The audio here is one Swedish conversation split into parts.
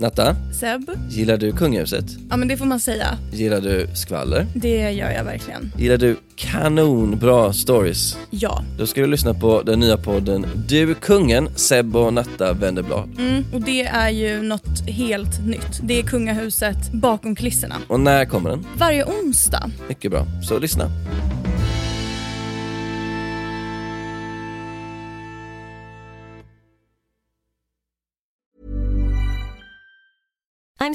Natta? Seb? Gillar du kungahuset? Ja, men det får man säga. Gillar du skvaller? Det gör jag verkligen. Gillar du kanonbra stories? Ja. Då ska du lyssna på den nya podden Du kungen, Seb och Natta vänder blad. Och det är ju något helt nytt. Det är kungahuset bakom kulisserna. Och när kommer den? Varje onsdag. Mycket bra, så lyssna. I'm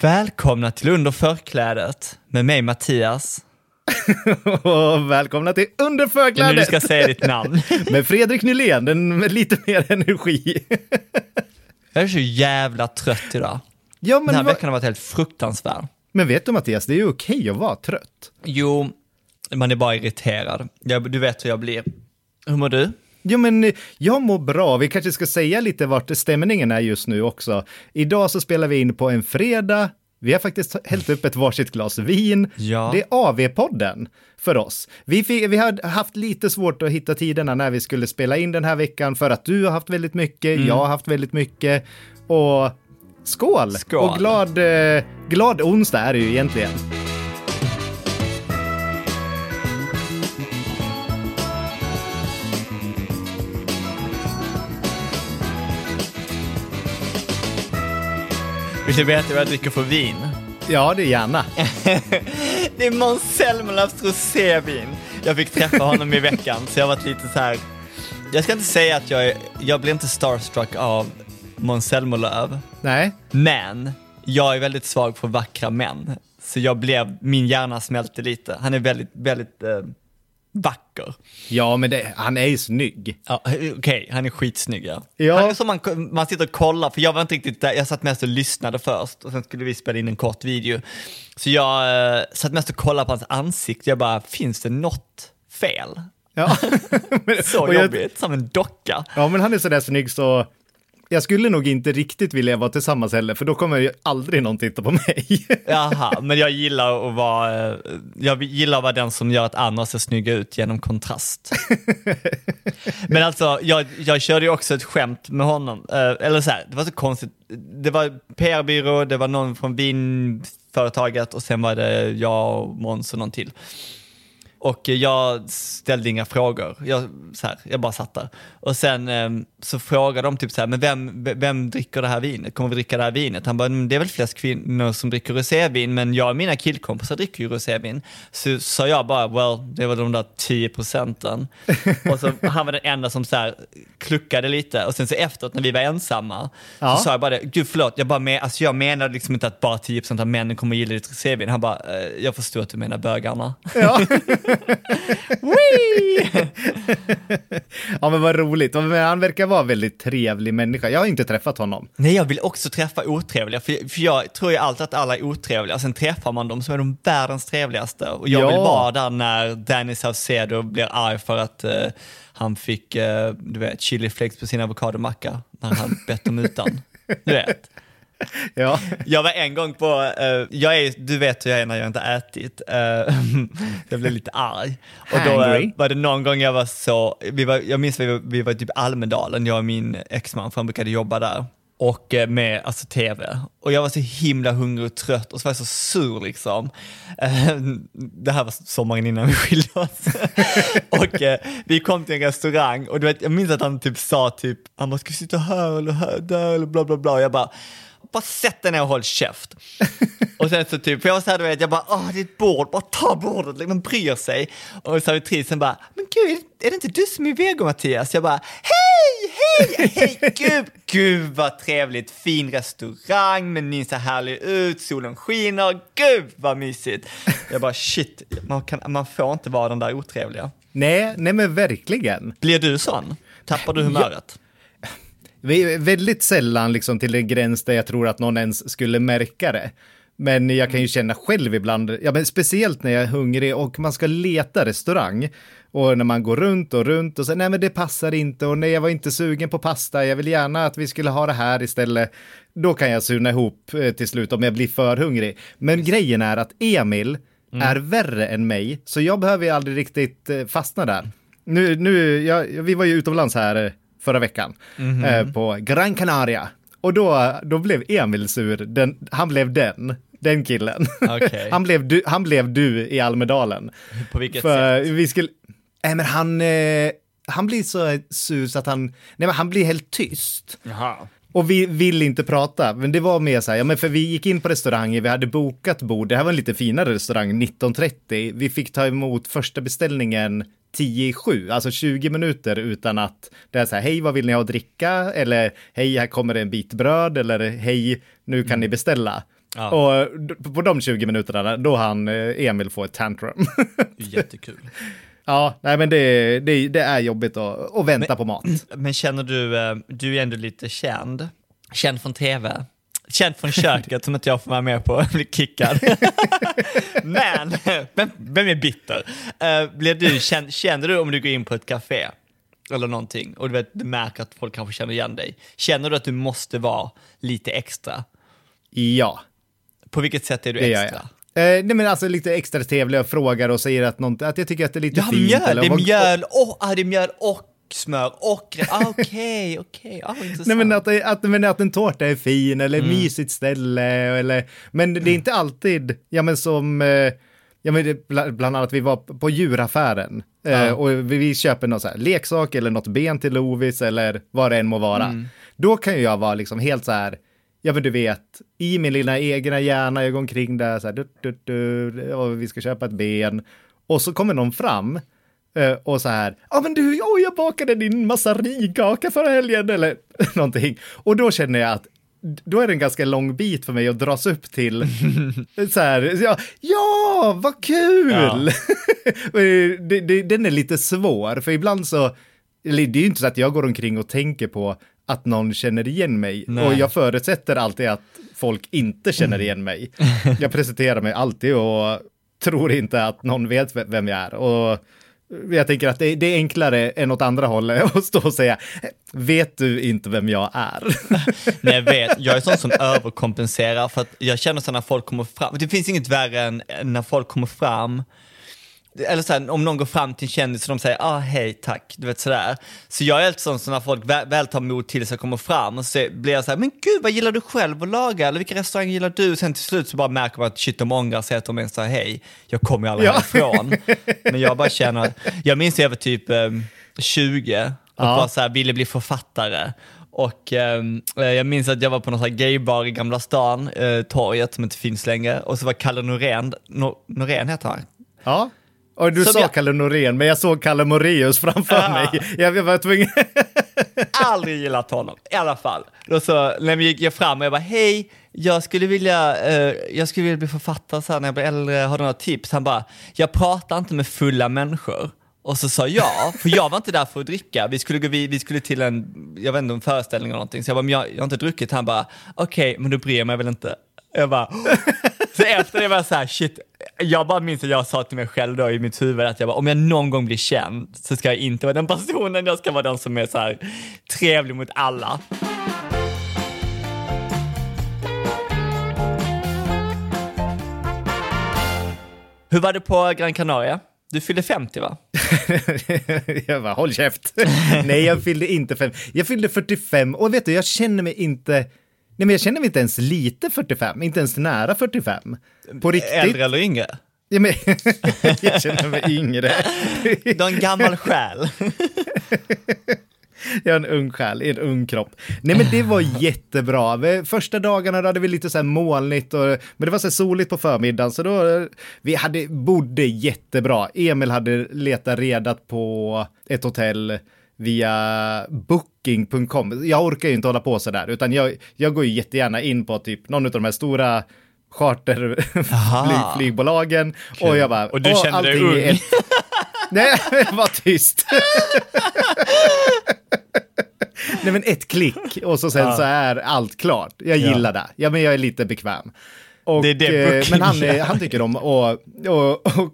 Välkomna till Underförklädet med mig Mattias. Och välkomna till Underförklädet. Nu ska säga ditt namn. Med Fredrik Nylén, den med lite mer energi. Jag är så jävla trött idag. Ja, men den här veckan har varit helt fruktansvärd. Men vet du Mattias, det är ju okej att vara trött. Jo, man är bara irriterad. Du vet hur jag blir. Hur mår du? Jo, men jag mår bra. Vi kanske ska säga lite vart stämningen är just nu också. Idag så spelar vi in på en fredag. Vi har faktiskt hällt upp ett varsitt glas vin. Ja. Det är AV-podden för oss. Vi har haft lite svårt att hitta tiderna när vi skulle spela in den här veckan. För att du har haft väldigt mycket, jag har haft väldigt mycket. Och skål! Skål. Och glad onsdag är det ju egentligen. Vill du veta vad jag dricker för vin? Ja, det är gärna. Det är Måns Zelmerlöws rosévin. Jag fick träffa honom i veckan, så jag har varit lite så här... Jag ska inte säga att jag blir inte starstruck av Måns Zelmerlöw. Nej. Men jag är väldigt svag för vackra män. Så min hjärna smälte lite. Han är väldigt, väldigt vacker. Ja, men han är ju snygg. Ja, okej, han är skitsnygg, ja. Han är som man sitter och kollar, för jag var inte riktigt där. Jag satt mest och lyssnade först, och sen skulle vi spela in en kort video. Så jag satt mest och kollade på hans ansikte. Jag bara, finns det något fel? Ja. Så jobbigt, som en docka. Ja, men han är så där snygg så... Jag skulle nog inte riktigt vilja vara tillsammans heller, för då kommer ju aldrig någon titta på mig. Jaha, men jag gillar att vara den som gör att andra ser snygga ut genom kontrast. Men alltså, jag körde ju också ett skämt med honom. Eller så här, det var så konstigt. Det var PR-byrå, det var någon från vinföretaget och sen var det jag och Måns och någon till. Och jag ställde inga frågor. Jag bara satt där. Och sen så frågade de typ så här, men vem dricker det här vinet? Kommer vi dricka det här vinet? Han bara, det är väl flest kvinnor som dricker rosévin, men jag och mina killkompisar dricker ju rosévin. Så sa jag bara, well, det var de där 10%. Och så han var den enda som så här kluckade lite. Och sen så efteråt när vi var ensamma, ja, så sa jag bara det, gud förlåt, jag menade liksom inte att bara 10% av männen kommer gilla ditt rosévin. Han bara, jag förstår att du menar bögarna. Ja. Ja, men vad roligt. Han verkar vara en väldigt trevlig människa. Jag har inte träffat honom. Nej, jag vill också träffa otrevliga. För jag tror ju alltid att alla är otrevliga. Sen träffar man dem som är de världens trevligaste. Och jag vill vara där när Dennis Haceto blir arg för att han fick chiliflakes på sin avokadomacka när han bett om utan. Du vet. Ja. Jag var en gång på du vet hur jag är när jag inte ätit. Jag blev lite arg. Och då var det någon gång jag var så jag minns vi var typ Almedalen. Jag och min exman, för han brukade jobba där. Och med alltså tv. Och jag var så himla hungrig och trött. Och så var jag så sur liksom. Det här var sommaren innan vi skilde oss. Och vi kom till en restaurang. Och du vet, jag minns att han typ sa typ, han bara, ska vi sitta här eller här, där eller bla bla bla. Och jag bara sätt den här och håll käft. Och sen så typ, för jag var så här, du vet, jag bara, det är ett bord, bara ta bordet, liksom bryr sig. Och servitrisen bara, men gud, är det inte du som är vego Mattias? Jag bara, hej, gud vad trevligt, fin restaurang, menyn så härlig ut, solen skiner, gud vad mysigt. Jag bara, shit, man får inte vara den där otrevliga. Nej, men verkligen. Blir du sån? Tappar du humöret? Vi är väldigt sällan liksom till en gräns där jag tror att någon ens skulle märka det. Men jag kan ju känna själv ibland, ja, men speciellt när jag är hungrig och man ska leta restaurang. Och när man går runt och säger nej men det passar inte, och nej jag var inte sugen på pasta, jag vill gärna att vi skulle ha det här istället. Då kan jag surna ihop till slut om jag blir för hungrig. Men grejen är att Emil är värre än mig, så jag behöver ju aldrig riktigt fastna där. Vi var ju utomlands här förra veckan på Gran Canaria. Och då blev Emil sur. Han blev den killen. Okay. Han blev du i Almedalen. På vilket sätt? Men han blir så sur så att han blir helt tyst. Jaha. Och vi vill inte prata. Men det var mer så här, ja, men för vi gick in på restaurangen, vi hade bokat bord. Det här var en lite finare restaurang, 1930. Vi fick ta emot första beställningen 10:07, alltså 20 minuter utan att det är så här, hej vad vill ni ha att dricka? Eller hej här kommer det en bit bröd, eller hej nu kan ni beställa. Ja. Och på de 20 minuterna då hann Emil få ett tantrum. Jättekul. Ja, nej men det är jobbigt att vänta på mat. Men känner du är ändå lite känd från tv. Känd från köket som inte jag får vara med på och blir kickad. Men vem är bitter? Blev du känner du om du går in på ett café eller någonting och du märker att folk kanske känner igen dig? Känner du att du måste vara lite extra? Ja. På vilket sätt är du extra? Nej men alltså lite extra trevlig och frågar och säger att jag tycker att det är lite fint. Det är mjöl och smör och okej. Nej men att en tårta är fin eller mysigt ställe eller, men det är inte alltid, ja men som bland annat vi var på djuraffären och vi köper någon så här leksak eller något ben till Lovis eller vad det än må vara. Då kan jag vara liksom helt så här, ja men du vet, i min lilla egna hjärna jag går omkring där så här, och vi ska köpa ett ben och så kommer någon fram och så här, ja men du, jag bakade din mazarin-kaka förra helgen eller någonting. Och då känner jag att då är det en ganska lång bit för mig att dras upp till så här, ja vad kul! Ja. Den är lite svår, för ibland så, det är ju inte så att jag går omkring och tänker på att någon känner igen mig. Nej. Och jag förutsätter alltid att folk inte känner igen mig. Jag presenterar mig alltid och tror inte att någon vet vem jag är, och jag tänker att det är enklare än åt andra hållet att stå och säga, vet du inte vem jag är? Nej, jag är sån som överkompenserar, för att jag känner så när folk kommer fram. Det finns inget värre än när folk kommer fram. Eller så här, om någon går fram till en kändis och de säger hej, tack, du vet sådär. Så jag är helt sån som när folk väl tar mod till sig och kommer fram, och så blir jag så här, men gud, vad gillar du själv att laga? Eller vilka restaurang gillar du? Och sen till slut så bara märker man att shit, de ångrar sig att de ens säger hej. Jag kommer ju aldrig härifrån. Men jag bara känner, jag minns jag var typ 20 och bara så här, ville bli författare. Och jag minns att jag var på någon sån här gaybar i Gamla stan, torget som inte finns längre. Och så var Kalle Norén heter han. Ja. Och du sa Kalle Norén, men jag såg Kalle Moraeus framför mig. Jag var tvungen. Aldrig gillat honom, i alla fall. Då så, när vi gick fram och jag bara, hej, jag skulle vilja bli författare så här när jag blir äldre, har du några tips? Han bara, jag pratar inte med fulla människor. Och så sa jag, för jag var inte där för att dricka. Vi skulle till en, jag vet inte, en föreställning eller någonting. Så jag bara, men jag har inte druckit. Han bara, okej, men du bryr mig väl inte. Jag bara, så efter det var jag så här, shit. Jag bara minns att jag sa till mig själv då i mitt huvud att jag bara, om jag någon gång blir känd så ska jag inte vara den personen. Jag ska vara den som är så här trevlig mot alla. Hur var det på Gran Canaria? Du fyllde 50, va? Jag bara, håll käft. Nej, jag fyllde inte 50. Jag fyllde 45 och vet du, jag känner mig inte... Nej, men jag känner mig inte ens lite 45, inte ens nära 45. På riktigt. Äldre eller yngre? Ja, men jag känner mig yngre. Du har en gammal själ. Jag har en ung själ i en ung kropp. Nej, men det var jättebra. Första dagarna hade vi lite så här molnigt, men det var så här soligt på förmiddagen. Så då, bodde jättebra. Emil hade letat reda på ett hotell via booking.com. Jag orkar ju inte hålla på så där, utan jag går ju jättegärna in på typ någon av de här stora charterflygbolagen. Cool. Och jag bara, och du kände dig ung. Nej, var tyst. Nej, men ett klick och så sen så är allt klart. Jag gillar det. Ja, men jag är lite bekväm. Och, det men han tycker om och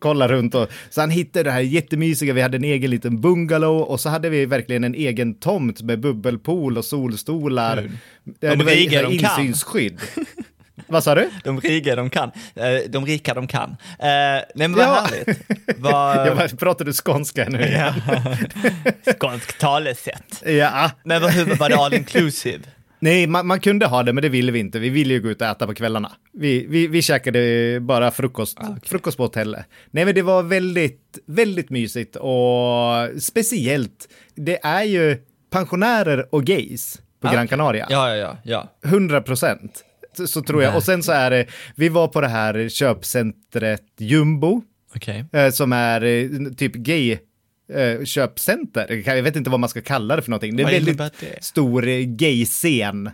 kolla runt. Och, så han hittade det här jättemysiga. Vi hade en egen liten bungalow. Och så hade vi verkligen en egen tomt med bubbelpool och solstolar. Mm. Det var ett insynsskydd. Vad sa du? De rika de kan. Nej, men vad härligt. Jag pratade skånska nu. Ja. Skånsk talesätt. Ja. Men hur var det all inclusive? Nej, man kunde ha det, men det ville vi inte. Vi ville ju gå ut och äta på kvällarna. Vi käkade bara frukost på hotellet. Nej, men det var väldigt, väldigt mysigt och speciellt. Det är ju pensionärer och gays på Gran Canaria. Ja. 100%. Så tror jag. Nej. Och sen så är det, vi var på det här köpcentret Jumbo. Okay. Som är typ gay köpcenter. Jag vet inte vad man ska kalla det för någonting. Det är en väldigt stor gay-scen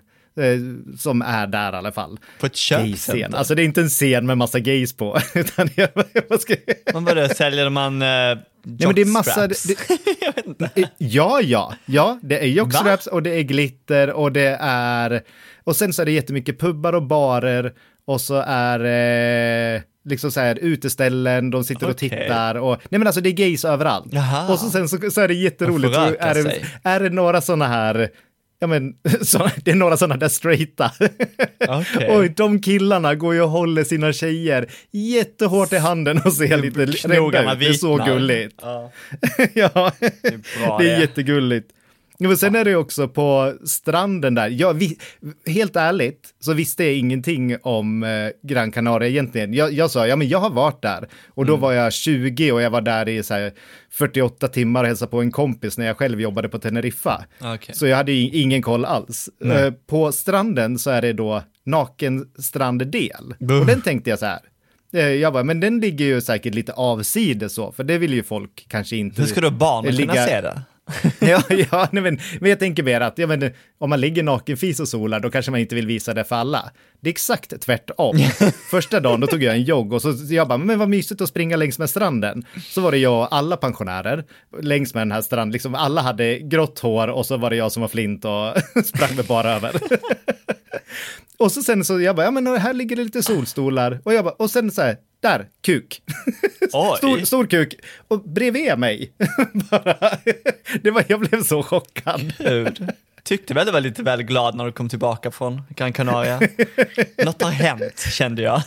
som är där i alla fall. På ett köpcenter? Alltså det är inte en scen med massa gays på. Utan man bara säljer man... Nej, men det är massa... Jag vet inte. Ja. Det är jockstraps och det är glitter och det är... Och sen så är det jättemycket pubbar och barer och så är... liksom så här uteställen, de sitter och tittar och nej, men alltså det är gays överallt. Jaha. Och så sen så är det jätteroligt. Är det några såna här, ja men så, det är några såna där straighta. Okay. Och de killarna går ju och håller sina tjejer jättehårt i handen och ser lite rädda ut. Det är så gulligt. Ja. Ja. Det är jättegulligt. Men sen är det också på stranden där. Helt ärligt så visste jag ingenting om Gran Canaria egentligen. Jag sa, men jag har varit där. Och då var jag 20 och jag var där i så här 48 timmar och hälsade på en kompis när jag själv jobbade på Teneriffa. Okay. Så jag hade ingen koll alls. På stranden så är det då naken stranddel. Och den tänkte jag så här. Jag bara, men den ligger ju säkert lite avsides så. För det vill ju folk kanske inte... Hur ska då barnen kunna se det? Men jag tänker mer att om man ligger nakenfis och solar då kanske man inte vill visa det för alla. Det är exakt tvärtom. Första dagen då tog jag en jogg och så jag bara, men vad mysigt att springa längs med stranden. Så var det jag och alla pensionärer längs med den här stranden. Liksom alla hade grått hår och så var det jag som var flint och sprang med bara över. Och så sen så jag bara, men här ligger det lite solstolar. Och jag bara, och sen så här, där, kuk. Stor kuk. Och bredvid mig. Jag blev så chockad. Tyckte väl det var lite väl glad när du kom tillbaka från Gran Canaria. Något har hänt, kände jag.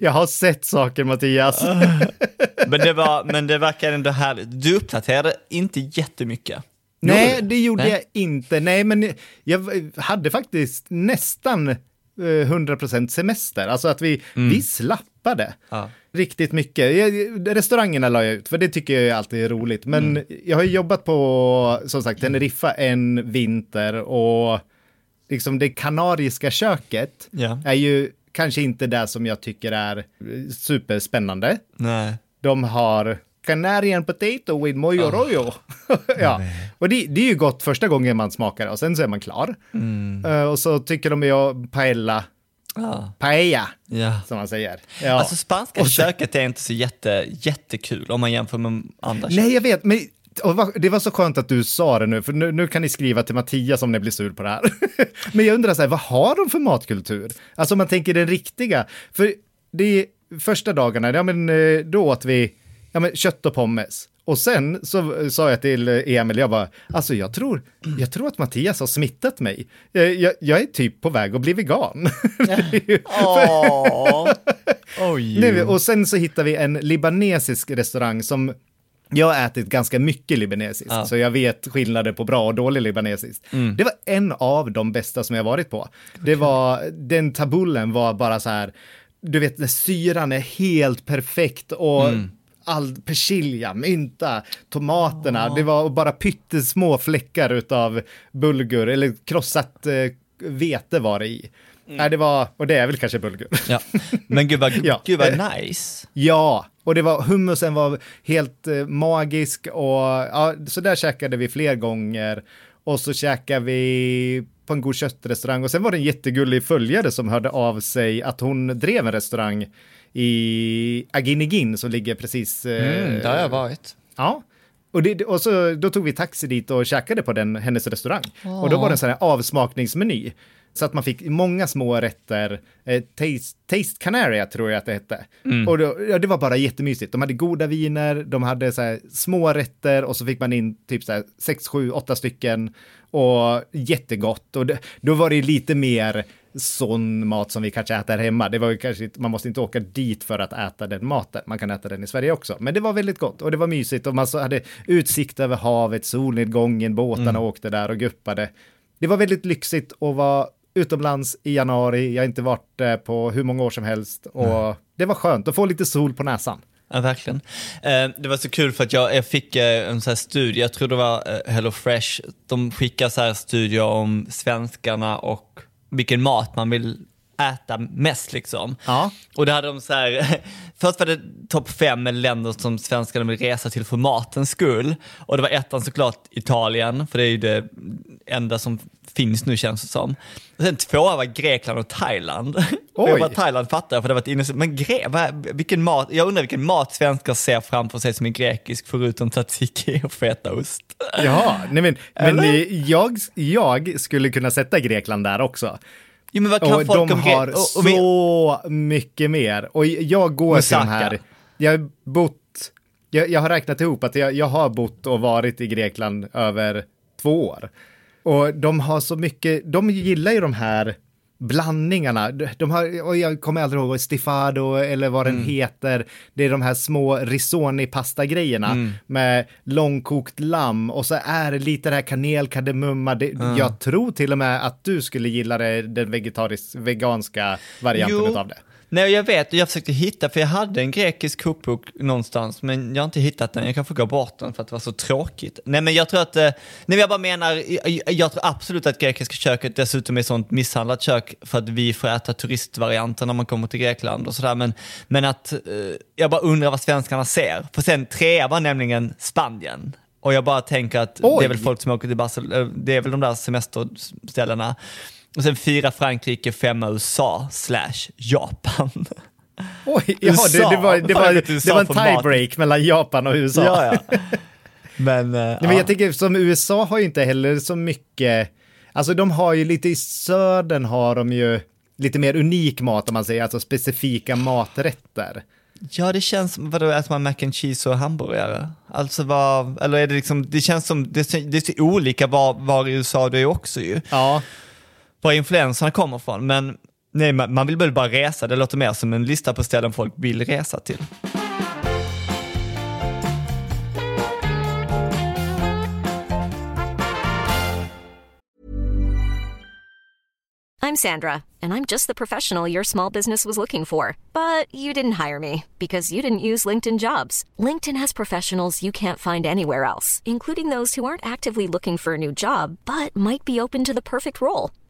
Jag har sett saker, Mattias. Men det verkar ändå härligt. Du uppdaterade inte jättemycket. Nej, det gjorde jag inte. Nej, men jag hade faktiskt nästan 100% semester. Alltså att vi slappade riktigt mycket. Restaurangerna la jag ut, för det tycker jag alltid är roligt. Men jag har jobbat på, som sagt, Teneriffa en vinter. Och liksom det kanariska köket är ju kanske inte det som jag tycker är superspännande. Nej. De har... Canarian potato with mojo-rojo. Och det är ju gott första gången man smakar och sen så är man klar. Och så tycker de ju paella, som man säger. Ja. Alltså spanska köket är inte så jättekul om man jämför med andra köket. Nej, jag vet, men det var så skönt att du sa det nu, för nu kan ni skriva till Mattias om ni blir sur på det här. Men jag undrar så här, vad har de för matkultur? Alltså om man tänker den riktiga, för det första dagarna, då åt vi kött och pommes. Och sen så sa jag till Emil, jag bara, alltså jag tror att Mattias har smittat mig. Jag är typ på väg att bli vegan. Nej, och sen så hittar vi en libanesisk restaurang som jag har ätit ganska mycket libanesiskt. Så jag vet skillnader på bra och dålig libanesiskt. Det var en av de bästa som jag varit på. Det var, den tabboulen var bara så här, du vet, när syran är helt perfekt och all persilja, mynta, tomaterna. Det var bara pyttesmå fläckar utav bulgur eller krossat vete var det i. Nej, det var, och det är väl kanske bulgur. Ja. Men gud vad nice. Ja, och det var hummusen var helt magisk och så där käkade vi fler gånger och så käkade vi på en god köttrestaurang och sen var det en jättegullig följare som hörde av sig att hon drev en restaurang i Aginnegin som ligger precis... där har jag varit. Ja, Och så, då tog vi taxi dit och käkade på hennes restaurang. Oh. Och då var det en sån här avsmakningsmeny. Så att man fick många små rätter. Taste Canaria tror jag att det hette. Mm. Och då, ja, det var bara jättemysigt. De hade goda viner, de hade så här små rätter. Och så fick man in typ 6, 7, 8 stycken. Och jättegott. Och då var det lite mer sån mat som vi kanske äter hemma. Det var ju kanske, man måste inte åka dit för att äta den maten. Man kan äta den i Sverige också. Men det var väldigt gott och det var mysigt. Och man så hade utsikt över havet, solnedgången, båtarna åkte där och guppade. Det var väldigt lyxigt att vara utomlands i januari. Jag har inte varit på hur många år som helst. Och det var skönt att få lite sol på näsan. Ja, verkligen. Det var så kul för att jag fick en sån här studie. Jag tror det var Hello Fresh. De skickar så här studier om svenskarna och vilken mat man vill äta mest liksom. Ja. Och det hade de så här, först var det topp 5 länder som svenskarna vill resa till för matens skull. Och det var ettan såklart Italien, för det är ju det enda som finns nu känns det som. Och sen 2 var Grekland och Thailand. Och jag var Thailand fattar för det var inne men vilken mat, jag undrar vilken mat svenskar ser framför sig som är grekisk förutom tzatziki och fetaost. Ja, nej men jag skulle kunna sätta Grekland där också. Jo, men vad kan folk de har så mycket mer. Och jag går Musaka. Till den här. Jag har räknat ihop att jag har bott och varit i Grekland över 2 år. Och de har så mycket. De gillar ju de här blandningarna. De har, och jag kommer aldrig ihåg stifado eller vad den heter. Det är de här små risoni pasta grejerna med långkokt lamm och så är det lite det här kanel kardemumma. Jag tror till och med att du skulle gilla det, den veganska varianten utav det. Nej, jag vet, jag försökte hitta, för jag hade en grekisk kokbok någonstans, men jag har inte hittat den. Jag kan få gå bort den för att det var så tråkigt. Nej, men jag tror att, jag tror absolut att grekiska köket dessutom är sånt misshandlat kök för att vi får äta turistvarianter när man kommer till Grekland och sådär, men att jag bara undrar vad svenskarna ser. För sen 3 var nämligen Spanien. Och jag bara tänker att det är väl folk som åker till Barcelona, det är väl de där semesterställena. Och sen 4 Frankrike, 5 USA / Japan. Oj, ja, det var en tiebreak mellan Japan och USA. Ja. Men jag tänker som USA har ju inte heller så mycket. Alltså de har ju lite i södern har de ju lite mer unik mat om man säger, alltså specifika maträtter. Ja, det känns som att man mac and cheese och hamburgare. Alltså eller är det liksom det känns som det är så olika var i USA det är också ju. Ja. Var influenserna kommer från. Men nej, man vill väl bara resa. Det låter mer som en lista på ställen folk vill resa till. I'm Sandra, and I'm just the professional your small business was looking for. But you didn't hire me, because you didn't use LinkedIn Jobs. LinkedIn has professionals you can't find anywhere else, including those who aren't actively looking for a new job, but might be open to the perfect role.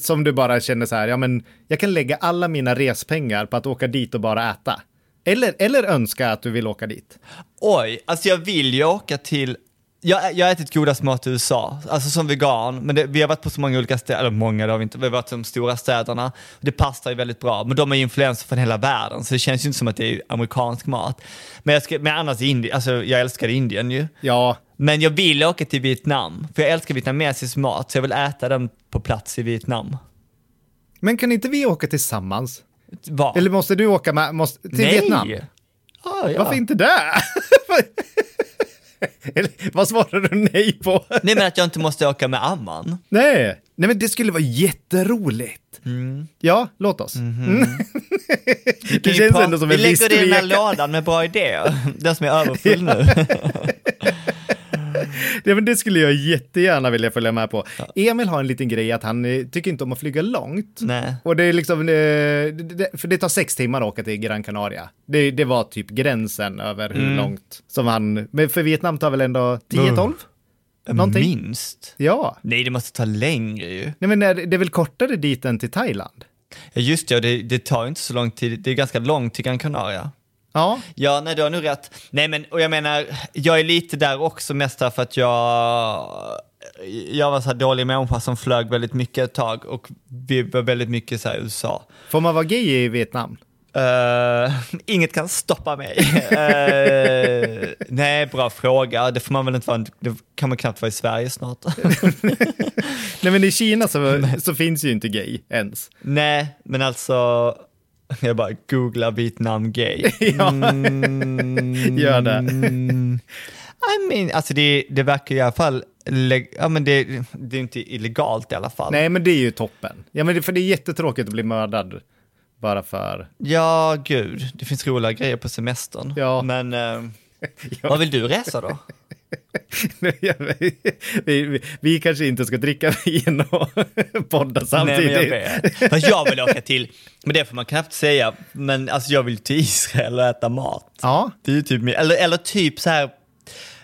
Som du bara känner så här, ja men jag kan lägga alla mina respengar på att åka dit och bara äta. Eller önska att du vill åka dit. Oj, alltså jag vill ju åka till... Jag har ätit godast mat i USA, alltså som vegan. Men vi har varit på så många olika städer, eller många då har vi inte. Vi har varit på de stora städerna. Det passar ju väldigt bra, men de är influenser från hela världen. Så det känns ju inte som att det är amerikansk mat. Men annars Indien, alltså jag älskar Indien ju. Ja. Men jag vill åka till Vietnam, för jag älskar vietnamesisk mat. Så jag vill äta den på plats i Vietnam. Men kan inte vi åka tillsammans? Va? Eller måste du åka till Vietnam? Nej. Varför inte det? Vad svarade du nej på? Nej, men att jag inte måste åka med Amman. Nej, nej, men det skulle vara jätteroligt. Mm. Ja, låt oss. Mm-hmm. Det känns ändå som en vi lägger i den här lådan med bra idéer. Den som är överfull nu. Ja, men det skulle jag jättegärna vilja följa med på. Ja. Emil har en liten grej att han tycker inte om att flyga långt. Nej. Och det är liksom, för det tar 6 timmar att åka till Gran Canaria. Det var typ gränsen över hur långt som han... Men för Vietnam tar väl ändå 10-12? Någonting. Minst? Ja. Nej, det måste ta längre ju. Nej, men det är väl kortare dit än till Thailand? Ja, just det. Det tar inte så lång tid. Det är ganska långt till Gran Canaria. Ja. Ja, nej, du har nog rätt. Nej, men, och jag menar, jag är lite där också mest för att jag var så här dålig människa som flög väldigt mycket ett tag och vi var väldigt mycket så här i USA. Får man vara gay i Vietnam? Inget kan stoppa mig. Nej, bra fråga. Det får man väl inte vara, det kan man knappt vara i Sverige snart. Nej, men i Kina så finns ju inte gay ens. Nej, men alltså... Jag bara googlar Vietnam gay. Gör det. I mean, alltså det verkar i alla fall... Ja, men det är inte illegalt i alla fall. Nej, men det är ju toppen. Ja, men för det är jättetråkigt att bli mördad bara för... Ja, gud. Det finns roliga grejer på semestern. Ja. Men vad vill du resa då? Vi kanske inte ska dricka vin och podda samtidigt. Nej, men jag vill åka till, men det får man knappt säga, men alltså jag vill till Israel och äta mat. Ja. Det är ju typ, eller typ så här,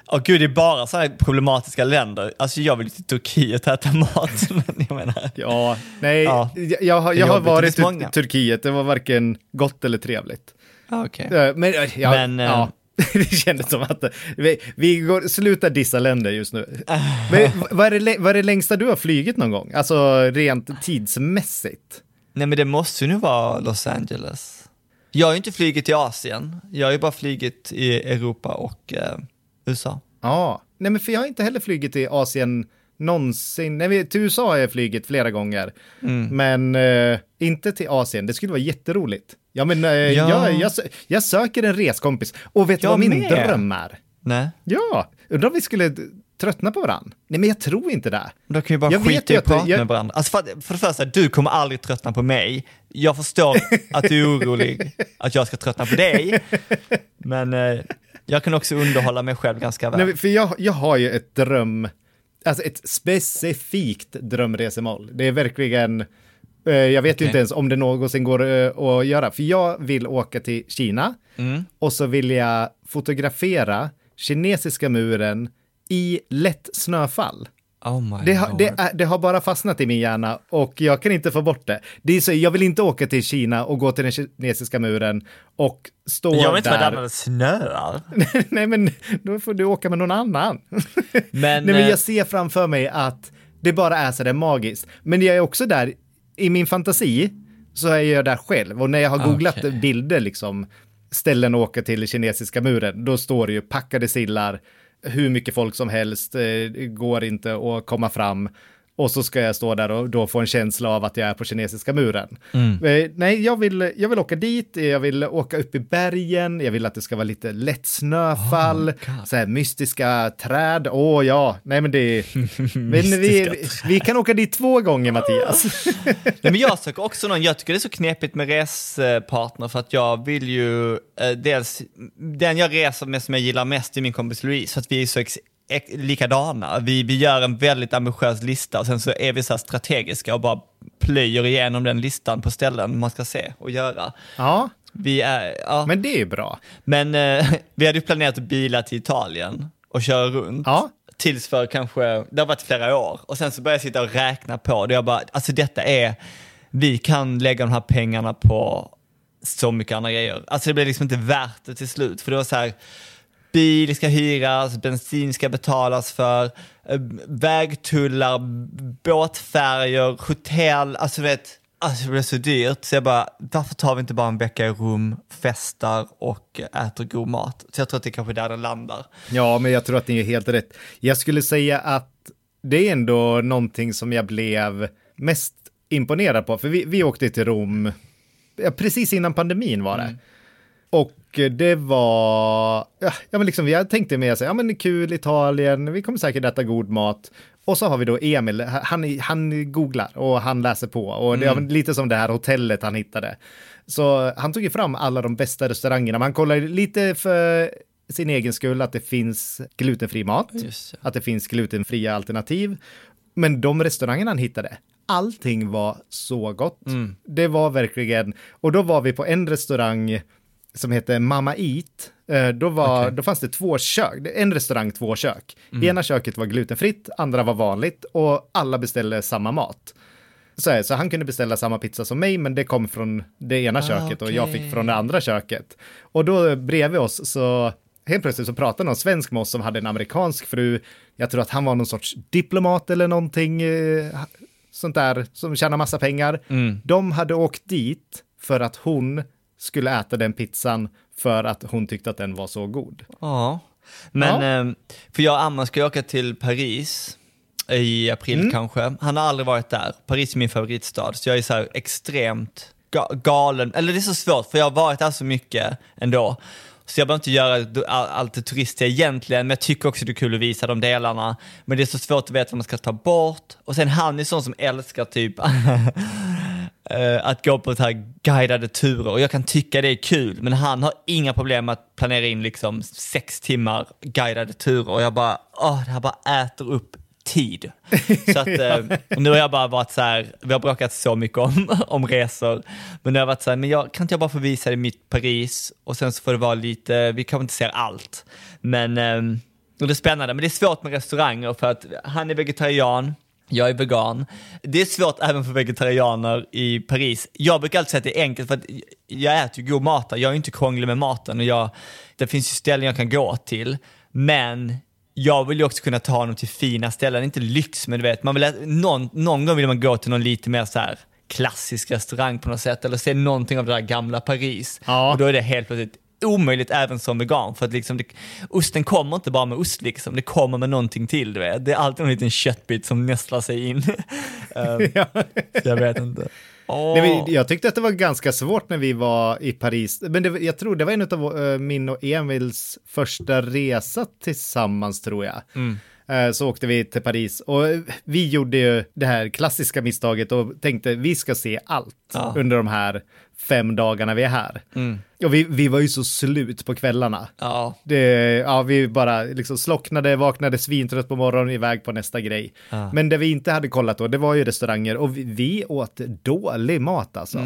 åh gud, det är bara så här problematiska länder. Alltså jag vill till Turkiet äta mat, men jag menar. Ja, nej, ja. Jag har varit i Turkiet, det var varken gott eller trevligt. Ah, okej. Okay. Men ja. Det kändes som att vi slutar dissa länder just nu. Men, vad är det längsta du har flygit någon gång? Alltså rent tidsmässigt. Nej, men det måste ju nu vara Los Angeles. Jag har ju inte flygit i Asien. Jag har ju bara flygit i Europa och USA. Ja, nej, men för jag har inte heller flygit i Asien någonsin. Nej, till USA har jag flygit flera gånger. Mm. Men inte till Asien. Det skulle vara jätteroligt. Ja, men jag söker en reskompis. Och vet du vad min dröm är? Nej. Ja, undrar om vi skulle tröttna på varandra. Nej, men jag tror inte det. Då kan vi bara skita i att prata med varandra. Alltså för det första, du kommer aldrig tröttna på mig. Jag förstår att du är orolig att jag ska tröttna på dig. Men jag kan också underhålla mig själv ganska väl. Nej, för jag har ju ett dröm... Alltså ett specifikt drömresemål. Det är verkligen... Jag vet ju inte ens om det någonsin går att göra. För jag vill åka till Kina. Mm. Och så vill jag fotografera kinesiska muren i lätt snöfall. Oh my Lord. Det har bara fastnat i min hjärna. Och jag kan inte få bort det. Det är så, jag vill inte åka till Kina och gå till den kinesiska muren och stå där. Jag vet inte vad det är med snöar. Nej, men då får du åka med någon annan. Nej, men jag ser framför mig att det bara är så där magiskt. Men jag är också där... I min fantasi så är jag där själv. Och när jag har googlat bilder, liksom, ställen att åka till kinesiska muren, då står det ju packade sillar, hur mycket folk som helst, går inte att komma fram. Och så ska jag stå där och då få en känsla av att jag är på kinesiska muren. Mm. Nej, jag vill åka dit, jag vill åka upp i bergen, jag vill att det ska vara lite lätt snöfall, så här mystiska träd. Nej, men det men vi kan åka dit 2 gånger, Mattias. Nej, men jag söker också någon, jag tycker det är så knepigt med respartner för att jag vill ju dels, den jag reser med som jag gillar mest är min kompis Louise, så att vi är så likadana. Vi gör en väldigt ambitiös lista och sen så är vi så strategiska och bara plöjer igenom den listan på ställen man ska se och göra. Ja. Men det är bra. Men vi hade ju planerat att bila till Italien och köra runt. Ja. Tills för kanske, det har varit flera år. Och sen så började jag sitta och räkna på det. Jag bara, alltså detta är, vi kan lägga de här pengarna på så mycket andra grejer. Alltså det blev liksom inte värt det till slut. För det var så här... Bil ska hyras, bensin ska betalas för, vägtullar, båtfärger, hotell. Alltså det blir så dyrt. Så jag bara, varför tar vi inte bara en vecka i rum, festar och äter god mat? Så jag tror att det är kanske där den landar. Ja, men jag tror att det är helt rätt. Jag skulle säga att det är ändå någonting som jag blev mest imponerad på. För vi åkte till Rom precis innan pandemin var det. Och det var, men liksom jag tänkte med sig, men det är kul, Italien, vi kommer säkert äta god mat. Och så har vi då Emil, han googlar och han läser på. Och det är lite som det här hotellet han hittade. Så han tog ju fram alla de bästa restaurangerna. Man kollar lite för sin egen skull att det finns glutenfri mat. Just. Att det finns glutenfria alternativ. Men de restaurangerna han hittade, allting var så gott. Mm. Det var verkligen, och då var vi på en restaurang som heter Mamma Eat. Då fanns det två kök. En restaurang, två kök. Ena köket var glutenfritt, andra var vanligt. Och alla beställde samma mat. Så han kunde beställa samma pizza som mig, men det kom från det ena köket och jag fick från det andra köket. Och då bredvid oss så helt plötsligt så pratade någon svensk med oss som hade en amerikansk fru. Jag tror att han var någon sorts diplomat eller någonting sånt där som tjänar massa pengar. Mm. De hade åkt dit för att hon skulle äta den pizzan för att hon tyckte att den var så god. Ja, men för jag och Amma ska åka till Paris i april kanske. Han har aldrig varit där. Paris är min favoritstad, så jag är så här extremt galen. Eller det är så svårt, för jag har varit där så mycket ändå. Så jag behöver inte göra allt det turistiga egentligen. Men jag tycker också det är kul att visa de delarna. Men det är så svårt att veta vad man ska ta bort. Och sen han är sån som älskar typ att gå på så här guidade turer. Och jag kan tycka det är kul. Men han har inga problem att planera in liksom 6 timmar guidade turer. Och jag bara, det här bara äter upp tid. Så att nu har jag bara varit så här, vi har bråkat så mycket om resor, men nu har jag varit så här, men kan inte jag bara få visa det mitt Paris, och sen så får det vara lite, vi kan inte se allt, men och det är spännande, men det är svårt med restauranger för att han är vegetarian, jag är vegan. Det är svårt även för vegetarianer i Paris. Jag brukar alltid säga att det är enkelt för att jag äter ju god mat, jag är inte krånglig med maten, och det finns ju ställen jag kan gå till, men jag vill ju också kunna ta honom till fina ställen. Inte lyx, men du vet. Man vill någon gång vill man gå till någon lite mer så här klassisk restaurang på något sätt. Eller se någonting av det där gamla Paris. Ja. Och då är det helt plötsligt omöjligt även som vegan. För att liksom osten kommer inte bara med ost liksom. Det kommer med någonting till, du vet. Det är alltid en liten köttbit som nästlar sig in. Jag vet inte. Nej, jag tyckte att det var ganska svårt när vi var i Paris. Men jag tror det var en av min och Emils första resa tillsammans, tror jag. Så åkte vi till Paris och vi gjorde ju det här klassiska misstaget och tänkte vi ska se allt under de här 5 dagarna vi är här. Och vi var ju så slut på kvällarna. Vi bara liksom slocknade, vaknade svintrött på morgonen, iväg på nästa grej. Men det vi inte hade kollat då, det var ju restauranger, och vi åt dålig mat alltså.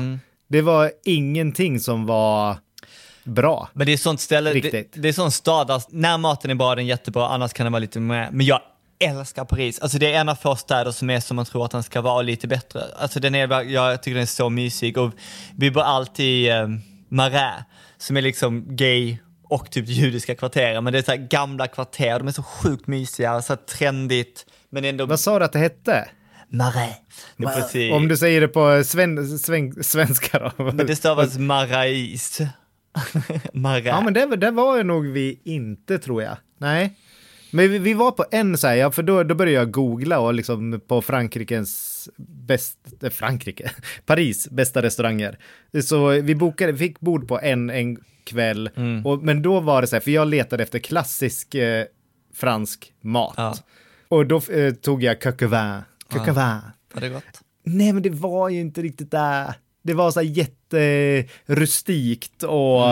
Det var ingenting som var bra. Men det är sånt ställe, det är sån stad alltså, när maten är bra, den är jättebra, annars kan den vara lite mer. Men jag älskar Paris. Alltså det är en av få städer som är som man tror att den ska vara lite bättre. Alltså jag tycker den är så mysig, och vi bor alltid Marais, som är liksom gay och typ judiska kvarter, men det är så här gamla kvarter, de är så sjukt mysiga, så trendigt, men ändå. Vad sa du att det hette? Marais. Precis. Om du säger det på svenska då. Men det stavas Marais. Marais. Ja, men det var nog vi inte, tror jag. Nej. Men vi var på en så här, för då började jag googla och liksom på Paris bästa restauranger. Så vi fick bord på en kväll. Men då var det så här, för jag letade efter klassisk fransk mat. Och då tog jag coq au vin. Coq au vin. Var det gott? Nej, men det var ju inte riktigt där. Det var så här jätterustikt och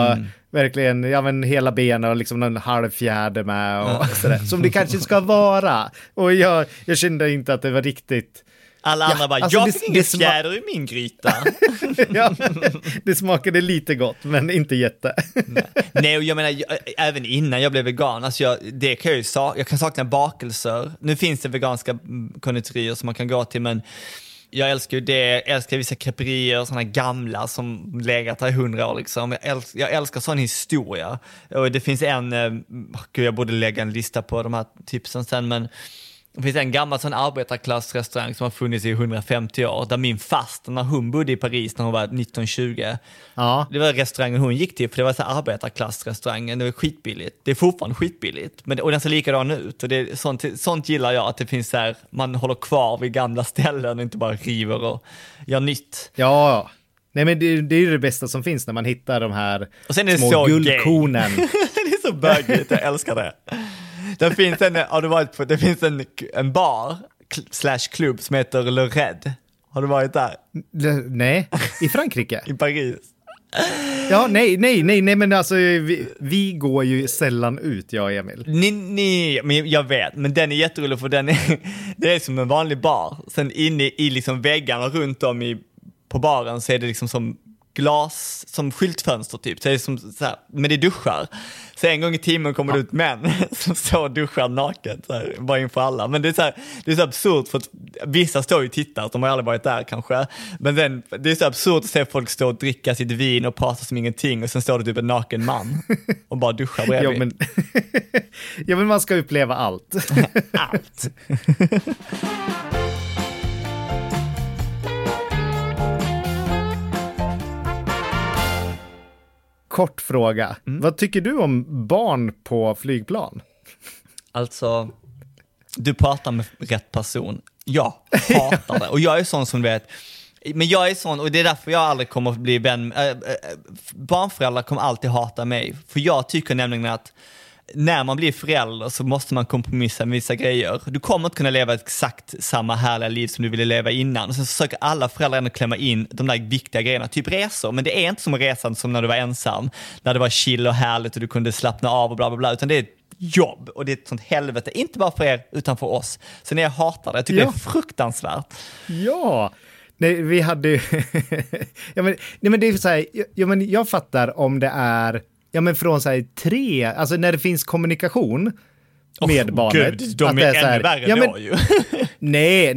verkligen, hela benen och liksom en halv fjärde med och sådär, som det kanske ska vara. Och jag kände inte att det var riktigt. Alla andra bara, alltså, jag fick inget fjäder i min gryta. Det smakade lite gott, men inte jätte. Nej, och jag menar, även innan jag blev vegan, alltså jag kan sakna bakelser. Nu finns det veganska konditorier som man kan gå till, men jag älskar ju det, älskar vissa creperier, sådana gamla som legat här i 100 år liksom. Jag älskar sån historia. Och det finns en, jag borde lägga en lista på de här tipsen sen, men det finns en gammal sån arbetarklassrestaurang som har funnits i 150 år, där min fast, när hon bodde i Paris när hon var 1920. Det var restaurangen hon gick till, för det var så här arbetarklassrestaurangen, det var skitbilligt. Det är fortfarande skitbilligt, men och den ser likadan ut, och det sånt gillar jag, att det finns så här, man håller kvar vid gamla ställen och inte bara river och gör nytt. Ja. Nej, men det är ju det bästa som finns när man hittar de här små guldkornen. Det är så bögigt, jag älskar det. Det finns en, har du varit på, det finns en bar slash klubb som heter Le Red. Har du varit där? Nej, i Frankrike. I Paris. Ja, nej, men alltså vi går ju sällan ut, jag och Emil. Nej, men jag vet, men den är jätterolig för den är, det är som en vanlig bar. Sen inne i liksom väggarna runt om på baren så är det liksom som glas, som skyltfönster typ. Så är det som så här, men det duschar. Så en gång i timmen kommer det ut män som står och duschar naket så här, bara inför alla. Men det är så här, det är så absurt för att vissa står och tittar, de har aldrig varit där kanske. Men sen, det är så absurt att se folk stå och dricka sitt vin och prata som ingenting och sen står det typ en naken man och bara duschar bredvid. Ja men man ska uppleva allt. Allt. Kort fråga. Vad tycker du om barn på flygplan? Alltså, du pratar med rätt person. Jag hatar det. Och jag är sån som vet. Men jag är sån, och det är därför jag aldrig kommer att bli vän. Barnföräldrar kommer alltid hata mig. För jag tycker nämligen att när man blir förälder så måste man kompromissa med vissa grejer. Du kommer inte kunna leva exakt samma härliga liv som du ville leva innan. Och sen så försöker alla föräldrar ändå klämma in de där viktiga grejerna. Typ resor, men det är inte som resan som när du var ensam. När det var chill och härligt och du kunde slappna av och bla bla bla. Utan det är ett jobb och det är ett sånt helvete. Inte bara för er utan för oss. Så när jag hatar det, jag tycker det är fruktansvärt. Ja, nej, vi hade ju... nej, men det är så här... Jag fattar om det är... Ja, men från så här 3... Alltså när det finns kommunikation med barnet. Gud, de är ännu värre än jag ju. nej,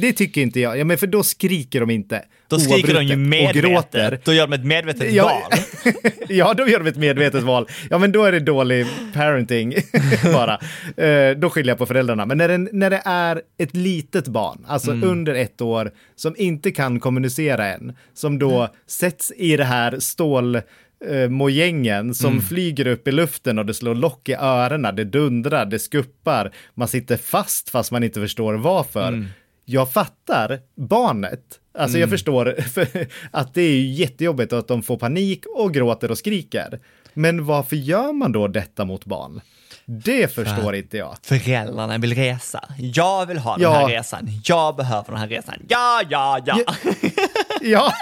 det tycker inte jag. Ja, men för då skriker de inte. Då skriker de ju medvetet. Då gör de ett medvetet val. Ja, då gör de ett medvetet val. Ja, men då är det dålig parenting bara. Då skiljer jag på föräldrarna. Men när det är ett litet barn, alltså under 1 år, som inte kan kommunicera än, som då sätts i det här mojängen som flyger upp i luften och det slår lock i öronen, det dundrar, det skuppar, man sitter fast man inte förstår varför. Jag fattar barnet, alltså jag förstår att det är jättejobbigt och att de får panik och gråter och skriker, men varför gör man då detta mot barn? Det förstår inte jag. Föräldrarna vill resa. Jag vill ha den här resan. Jag behöver den här resan. Ja. Ja,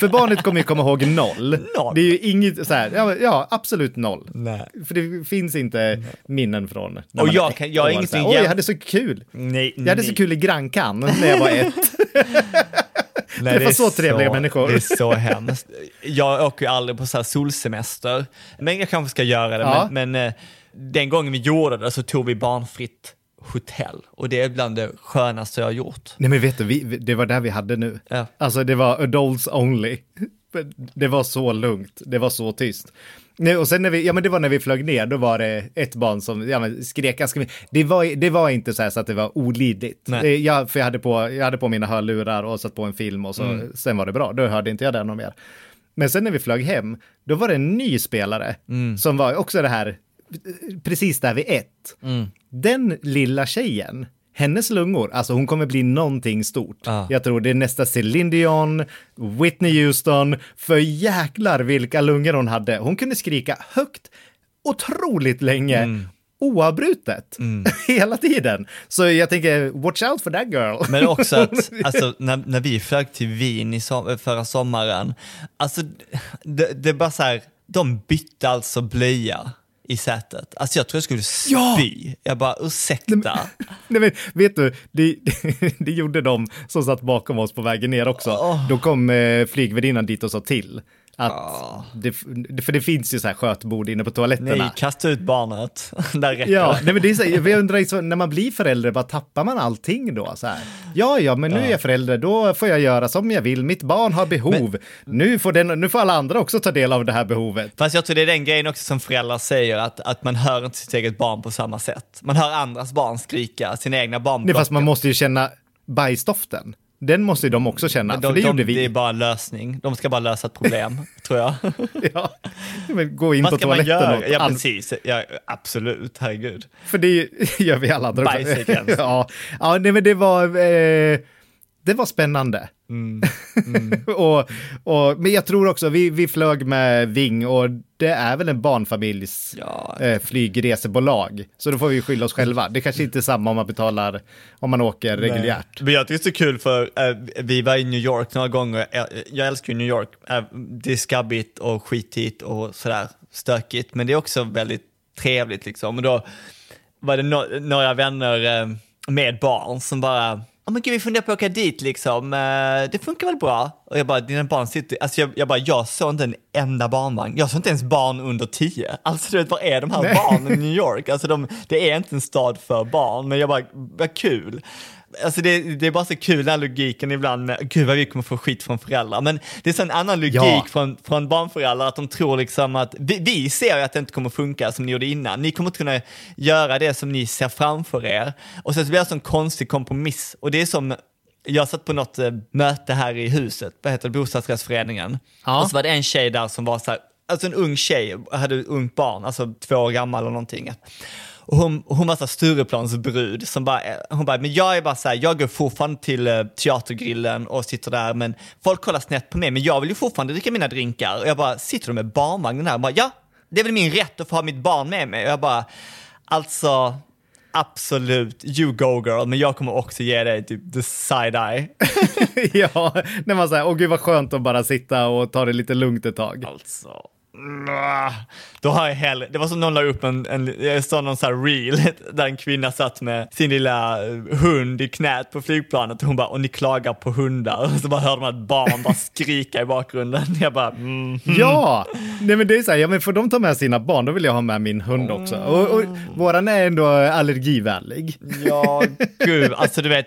för barnet kommer ju komma ihåg noll. Det är ju inget så här, ja, absolut noll. Nej. För det finns inte minnen från. Och jag är inget såhär, jag hade så kul. Nej. Jag hade så kul i Gran Canaria när jag var 1. Nej, det är så trevliga människor. Det är så hemskt. Jag åker ju aldrig på så här solsemester. Men jag kanske ska göra det. Ja. Men den gången vi gjorde det så tog vi barnfritt hotell. Och det är bland det skönaste jag har gjort. Nej, men vet du, det var där vi hade nu. Ja. Alltså det var adults only. Det var så lugnt. Det var så tyst. Nej, och sen det var när vi flög ner, då var det ett barn som skrek ganska mycket. Det var inte så att det var olidligt. Jag, för jag hade på mina hörlurar och satt på en film och så sen var det bra. Då hörde inte jag det någon mer. Men sen när vi flög hem, då var det en ny spelare som var också det här precis där vid 1. Den lilla tjejen, hennes lungor, alltså hon kommer bli någonting stort. Jag tror det är nästa Celine Dion, Whitney Houston, för jäklar vilka lungor hon hade. Hon kunde skrika högt otroligt länge, oavbrutet, hela tiden. Så jag tänker, watch out for that girl. Men också att alltså, när vi flög till Wien förra sommaren, alltså det är bara så här, de bytte alltså blöja i sätet. Alltså jag tror jag skulle spy. Ja! Jag bara, ursäkta. Nej, men vet du, det gjorde de som satt bakom oss på vägen ner också. Då kom flygvärdinnan dit och sa till. Att för det finns ju så här skötbord inne på toaletterna. Nej, kasta ut barnet. Där räcker det. Nej, men det är så här, jag undrar, så när man blir förälder, bara tappar man allting då? Så här. Ja, men nu är jag förälder, då får jag göra som jag vill. Mitt barn har behov. Men, nu får alla andra också ta del av det här behovet. Fast jag tror det är den grejen också som föräldrar säger, att man hör inte sitt eget barn på samma sätt. Man hör andras barn skrika, sina egna barn. Nej, fast man måste ju känna bajstoften. Den måste ju de också känna, för det gjorde vi. Det är bara en lösning. De ska bara lösa ett problem, tror jag. Ja, men gå in på toaletten och... Ja, precis. Ja, absolut, herregud. För det gör vi alla andra. Ja, nej, men det var spännande. Men jag tror också, vi flög med Ving och det är väl en barnfamiljs flygresebolag. Så då får vi skylla oss själva. Det kanske inte är samma om man betalar, om man åker reguljärt. Men jag tycker det är så kul för vi var i New York några gånger. Jag älskar ju New York. Det är skabbigt och skitigt och sådär stökigt. Men det är också väldigt trevligt liksom. Och då var det några vänner med barn som bara... men gud, vi funderar på att åka dit liksom. Det funkar väl bra? Och jag bara, dina barn sitter... Alltså jag såg inte en enda barnvagn. Jag såg inte ens barn under 10. Alltså du vet, vad är de här barnen i New York? Alltså det är inte en stad för barn. Men jag bara, vad kul. Alltså det är bara så kul den logiken ibland med, gud vad vi kommer få skit från föräldrar. Men det är så en annan logik från barnföräldrar, att de tror liksom att vi ser att det inte kommer funka som ni gjorde innan. Ni kommer inte kunna göra det som ni ser framför er. Och så blir det en sån konstig kompromiss. Och det är som, jag satt på något möte här i huset, vad heter det, bostadsrättsföreningen. Ja. Och så var det en tjej där som var så här, alltså en ung tjej, hade ett ungt barn, alltså 2 år gammal eller någonting. Och hon var så Stureplansbrud som bara, hon bara, men jag är bara så här, jag går fortfarande till teatergrillen och sitter där, men folk kollar snett på mig, men jag vill ju fortfarande dricka mina drinkar. Och jag bara, sitter de med barnvagnen här? Bara, ja, det är väl min rätt att få ha mitt barn med mig. Och jag bara, alltså absolut, you go girl, men jag kommer också ge dig typ the side-eye. Ja, när man säger, åh gud vad skönt att bara sitta och ta det lite lugnt ett tag. Alltså... Då har jag heller, det var som någon la upp jag såg någon så här reel där en kvinna satt med sin lilla hund i knät på flygplanet och hon bara, och ni klagar på hundar, och så bara hörde man ett barn bara skrika i bakgrunden. Jag bara ja, nej men det är så här, ja men får de ta med sina barn, då vill jag ha med min hund också. Och våran är ändå allergivänlig. Ja, gud, alltså du vet,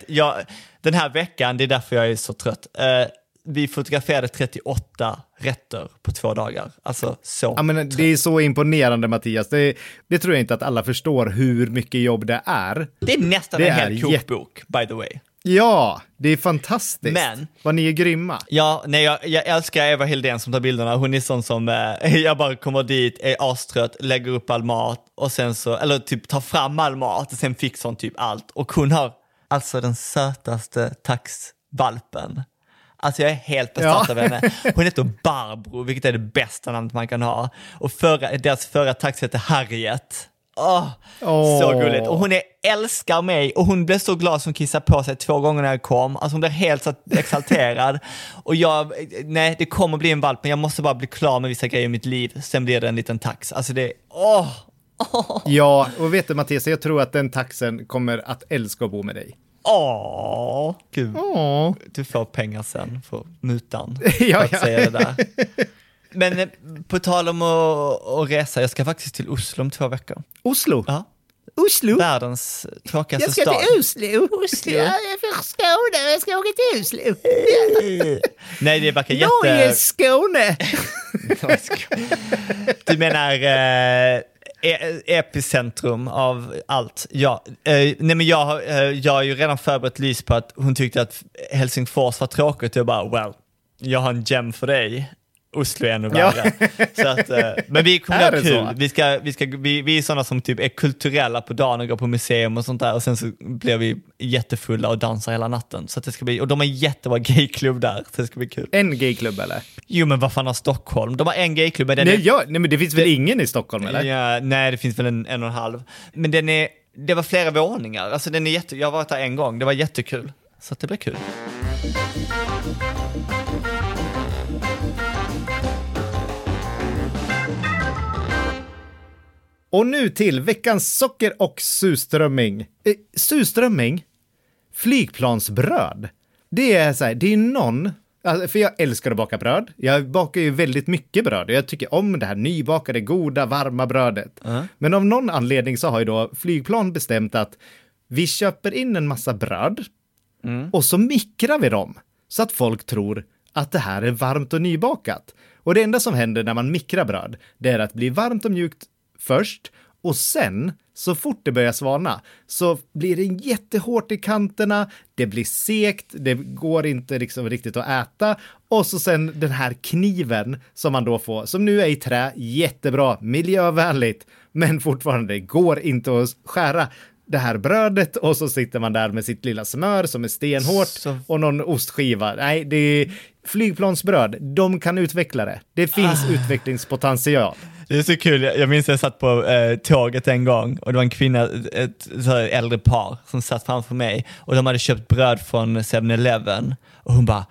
den här veckan, det är därför jag är så trött. Vi fotograferade 38 rätter på 2 dagar. Alltså så. Ja, men det är så imponerande, Mattias. Det tror jag inte att alla förstår hur mycket jobb det är. Det är nästan en hel kokbok, by the way. Ja, det är fantastiskt. Men vad ni är grymma. Ja, nej, jag älskar Eva Hildén som tar bilderna. Hon är sån som jag bara kommer dit, är astrött, lägger upp all mat och sen så, eller typ tar fram all mat och sen fixar hon typ allt. Och hon har alltså den sötaste taxvalpen. Alltså jag är helt besatt av henne. Hon heter Barbro, vilket är det bästa namnet man kan ha. Och deras förra tax heter Harriet. Så gulligt. Och hon älskar mig. Och hon blev så glad som kissade på sig 2 gånger när jag kom. Alltså hon blev helt så exalterad. Och nej, det kommer bli en valp. Men jag måste bara bli klar med vissa grejer i mitt liv. Sen blir det en liten tax. Alltså det är... Ja, och vet du Mattias, jag tror att den taxen kommer att älska att bo med dig. Åh, gud. Du får pengar sen för mutan. För att säga det där. Men på tal om att resa, jag ska faktiskt till Oslo om 2 veckor. Oslo? Ja. Oslo? Världens tråkigaste stad. Jag ska till Oslo. Jag är från Skåne, jag ska åka till Oslo. Nej, det verkar Norge, Skåne. Du menar... epicentrum av allt. Ja. Nej, men jag har ju redan förberett Lys på att hon tyckte att Helsingfors var tråkigt. Jag bara, jag har en gem för dig. Oslo är ännu värre. Så att, men vi kommer att ha kul. Vi är sådana som typ är kulturella på dagen och går på museum och sånt där. Och sen så blir vi jättefulla och dansar hela natten. Så att det ska bli, och de har en jättebra gayklubb där. Så det ska bli kul. En gayklubb eller? Jo, men vad fan har Stockholm? De har en gayklubb. Men men det finns väl ingen i Stockholm eller? Ja, nej, det finns väl en och en halv. Men det var flera våningar. Alltså, jag har varit där en gång. Det var jättekul. Så att det blir kul. Och nu till veckans socker och surströmming. Surströmming? Flygplansbröd. Det är så här, det är någon... Alltså, för jag älskar att baka bröd. Jag bakar ju väldigt mycket bröd. Jag tycker om det här nybakade, goda, varma brödet. Men av någon anledning så har ju då flygplan bestämt att vi köper in en massa bröd. Och så mikrar vi dem. Så att folk tror att det här är varmt och nybakat. Och det enda som händer när man mikrar bröd, det är att det blir varmt och mjukt först, och sen så fort det börjar svalna så blir det jättehårt i kanterna, det blir sekt, det går inte liksom riktigt att äta, och så sen den här kniven som man då får, som nu är i trä, jättebra, miljövänligt, men fortfarande går inte att skära. det här brödet och så sitter man där med sitt lilla smör som är stenhårt så. Och någon ostskiva. Nej, det är flygplansbröd. De kan utveckla det. Det finns utvecklingspotential. Det är så kul. Jag minns att jag satt på tåget en gång och det var en kvinna, ett så här äldre par som satt framför mig och de hade köpt bröd från 7-Eleven och hon bara,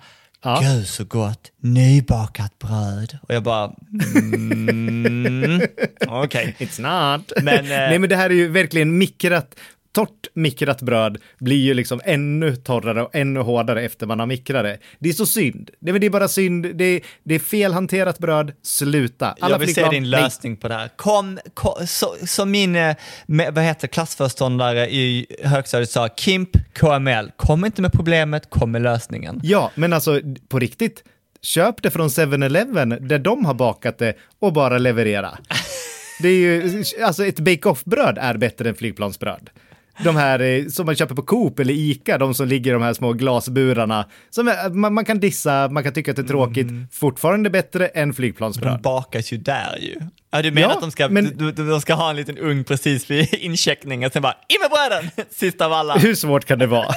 gud så gott, nybakat bröd. Och jag bara, okej. Okay. It's not. Men, nej, men det här är ju verkligen mikrat. Torrt mikrat bröd blir ju liksom ännu torrare och ännu hårdare efter man har mikrat det. Det är så synd. Det är bara synd. Det är felhanterat bröd. Sluta. Alla jag vill se din lösning på det här. Kom som min klassföreståndare i högstadiet sa, Kimp KML. Kom inte med problemet, kom med lösningen. Ja, men alltså på riktigt. Köp det från 7-Eleven där de har bakat det och bara leverera. Det är ju, alltså ett bake-off-bröd är bättre än flygplansbröd. De här som man köper på Coop eller Ica, de som ligger i de här små glasburarna som är, man kan dissa, man kan tycka att det är tråkigt, fortfarande bättre än flygplansbröd. Men de bakas ju där ju. Ja, du menar att de ska ha en liten ugn precis vid incheckningen och sen bara, in med bröden, sista av alla. Hur svårt kan det vara?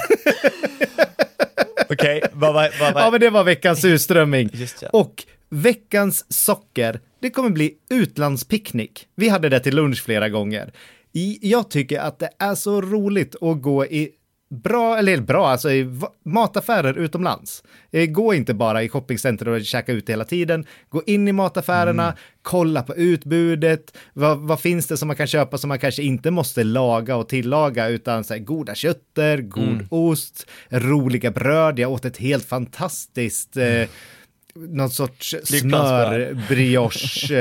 Okej, vad? Ja, men det var veckans utströmming. Ja. Och veckans socker, det kommer bli utlandspicknick. Vi hade det till lunch flera gånger. Jag tycker att det är så roligt att gå i i mataffärer utomlands. Gå inte bara i shoppingcenter och käka ut hela tiden. Gå in i mataffärerna, kolla på utbudet. Vad finns det som man kan köpa som man kanske inte måste laga och tillaga, utan så här, goda kötter, god ost, roliga bröd. Jag åt ett helt fantastiskt... någon sorts smörbrioche.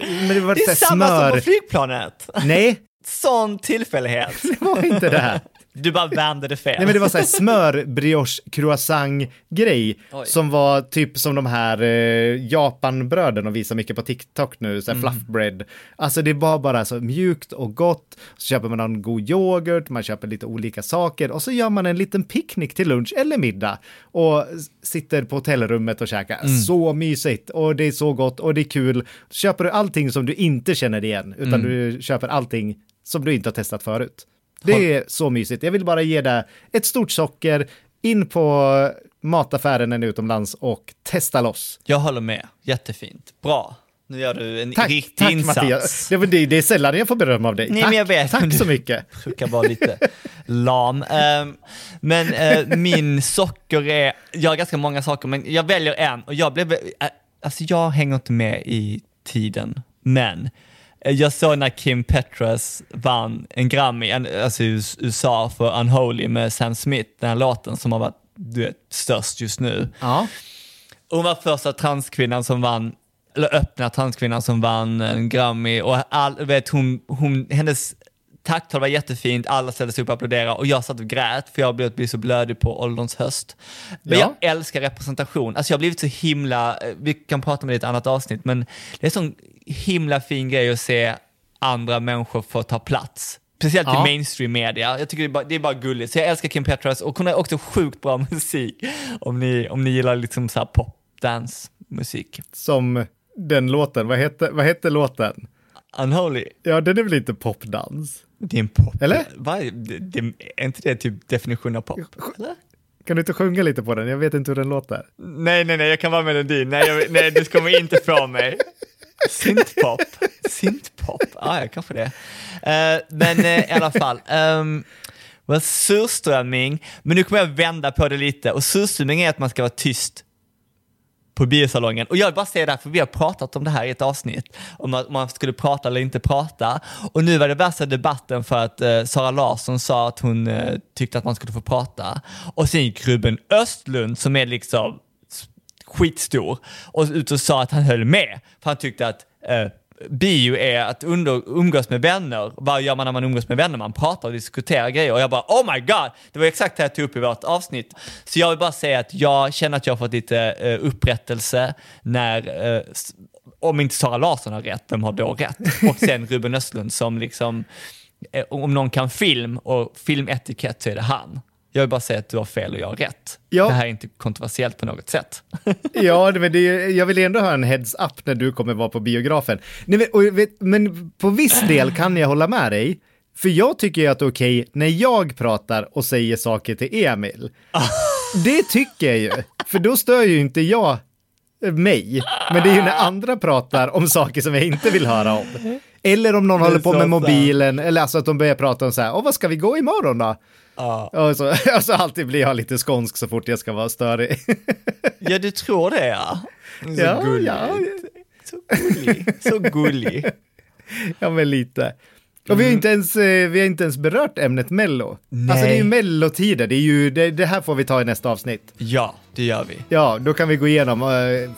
Men det var det samma som på flygplanet. Nej. Sån tillfällighet. Det var inte det här. Du bara vände det fel. Nej, men det var så här smörbrioche-croissant-grej som var typ som de här Japanbröden och visar mycket på TikTok nu, så här fluffbread. Alltså det var bara så mjukt och gott. Så köper man en god yoghurt, man köper lite olika saker och så gör man en liten picknick till lunch eller middag och sitter på hotellrummet och käkar. Så mysigt och det är så gott och det är kul. Köper du allting som du inte känner igen, utan du köper allting som du inte har testat förut. Det är så mysigt. Jag vill bara ge dig ett stort socker in på mataffären utomlands och testa loss. Jag håller med. Jättefint. Bra. Nu gör du en riktig insats. Tack, Mattias. Det är sällan jag får beröm av dig. Nej, tack, men jag vet. Tack så mycket. Du brukar vara lite lam. Men min socker är... Jag har ganska många saker, men jag väljer en. Och jag blev... Alltså, jag hänger inte med i tiden, men... Jag såg när Kim Petras vann en Grammy, alltså i USA, för Unholy med Sam Smith, den här låten som har varit störst just nu. Ja. Hon var första transkvinnan som vann, eller öppna transkvinnan som vann en Grammy, och hennes tacktal var jättefint, alla ställde sig upp och applåderade och jag satt och grät för jag har blivit så blödig på ålderns höst. Men jag älskar representation. Alltså jag har blivit så himla, vi kan prata om det i ett annat avsnitt, men det är sån himla fin grej att se andra människor få ta plats. Speciellt i mainstream media. Jag tycker det är bara gulligt. Så jag älskar Kim Petras och hon har också sjukt bra musik. Om ni gillar liksom så här popdansmusik. Som den låten, vad heter låten? Unholy. Ja, den är väl inte popdans? Det är en pop. Eller? Är inte det typ definitionen av pop? Eller? Kan du inte sjunga lite på den? Jag vet inte hur den låter. Nej, jag kan vara melodin. Nej, du kommer inte från mig. Synthpop. Ja, kanske det. Men i alla fall. Surströmming. Men nu kommer jag vända på det lite. Och surströmming är att man ska vara tyst på biosalongen. Och jag vill bara säga det här, för vi har pratat om det här i ett avsnitt. Om man skulle prata eller inte prata. Och nu var det värsta debatten för att Sara Larsson sa att hon tyckte att man skulle få prata. Och sen gick Ruben Östlund, som är liksom... skitstor, och ut och sa att han höll med, för han tyckte att bio är att umgås med vänner. Vad gör man när man umgås med vänner? Man pratar och diskuterar grejer. Och jag bara, oh my god, det var exakt det jag tog upp i vårt avsnitt. Så jag vill bara säga att jag känner att jag har fått lite upprättelse när om inte Sara Larsson har rätt, vem har då rätt? Och sen Ruben Östlund som liksom om någon kan film och filmetikett så är det han. Jag vill bara säga att du har fel och jag har rätt. Ja. Det här är inte kontroversiellt på något sätt. Ja, men jag vill ändå ha en heads up när du kommer vara på biografen. Nej, men på viss del kan jag hålla med dig. För jag tycker ju att det är okej när jag pratar och säger saker till Emil. Det tycker jag ju. För då stör ju inte jag mig. Men det är ju när andra pratar om saker som jag inte vill höra om. Eller om någon håller på med mobilen. Eller alltså att de börjar prata om så här, vad ska vi gå imorgon då? Och så alltid blir jag lite skånsk så fort jag ska vara störig. Ja, du tror det, ja. Så ja, gulligt. Ja. Så gullig. Ja, men lite. Och vi har inte ens berört ämnet Mello. Nej. Alltså det är ju mellotider. Det här får vi ta i nästa avsnitt. Ja, det gör vi. Ja, då kan vi gå igenom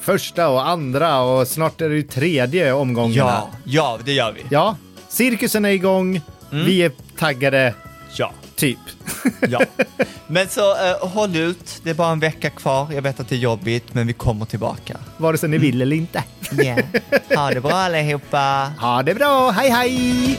första och andra och snart är det ju tredje omgången. Ja, det gör vi. Ja, cirkusen är igång. Mm. Vi är taggade. Ja. Typ. Ja. Men så håll ut. Det är bara en vecka kvar. Jag vet att det är jobbigt, men vi kommer tillbaka. Vare sig ni vill eller inte. Yeah. Ha det bra allihopa. Ha det bra. Hej hej.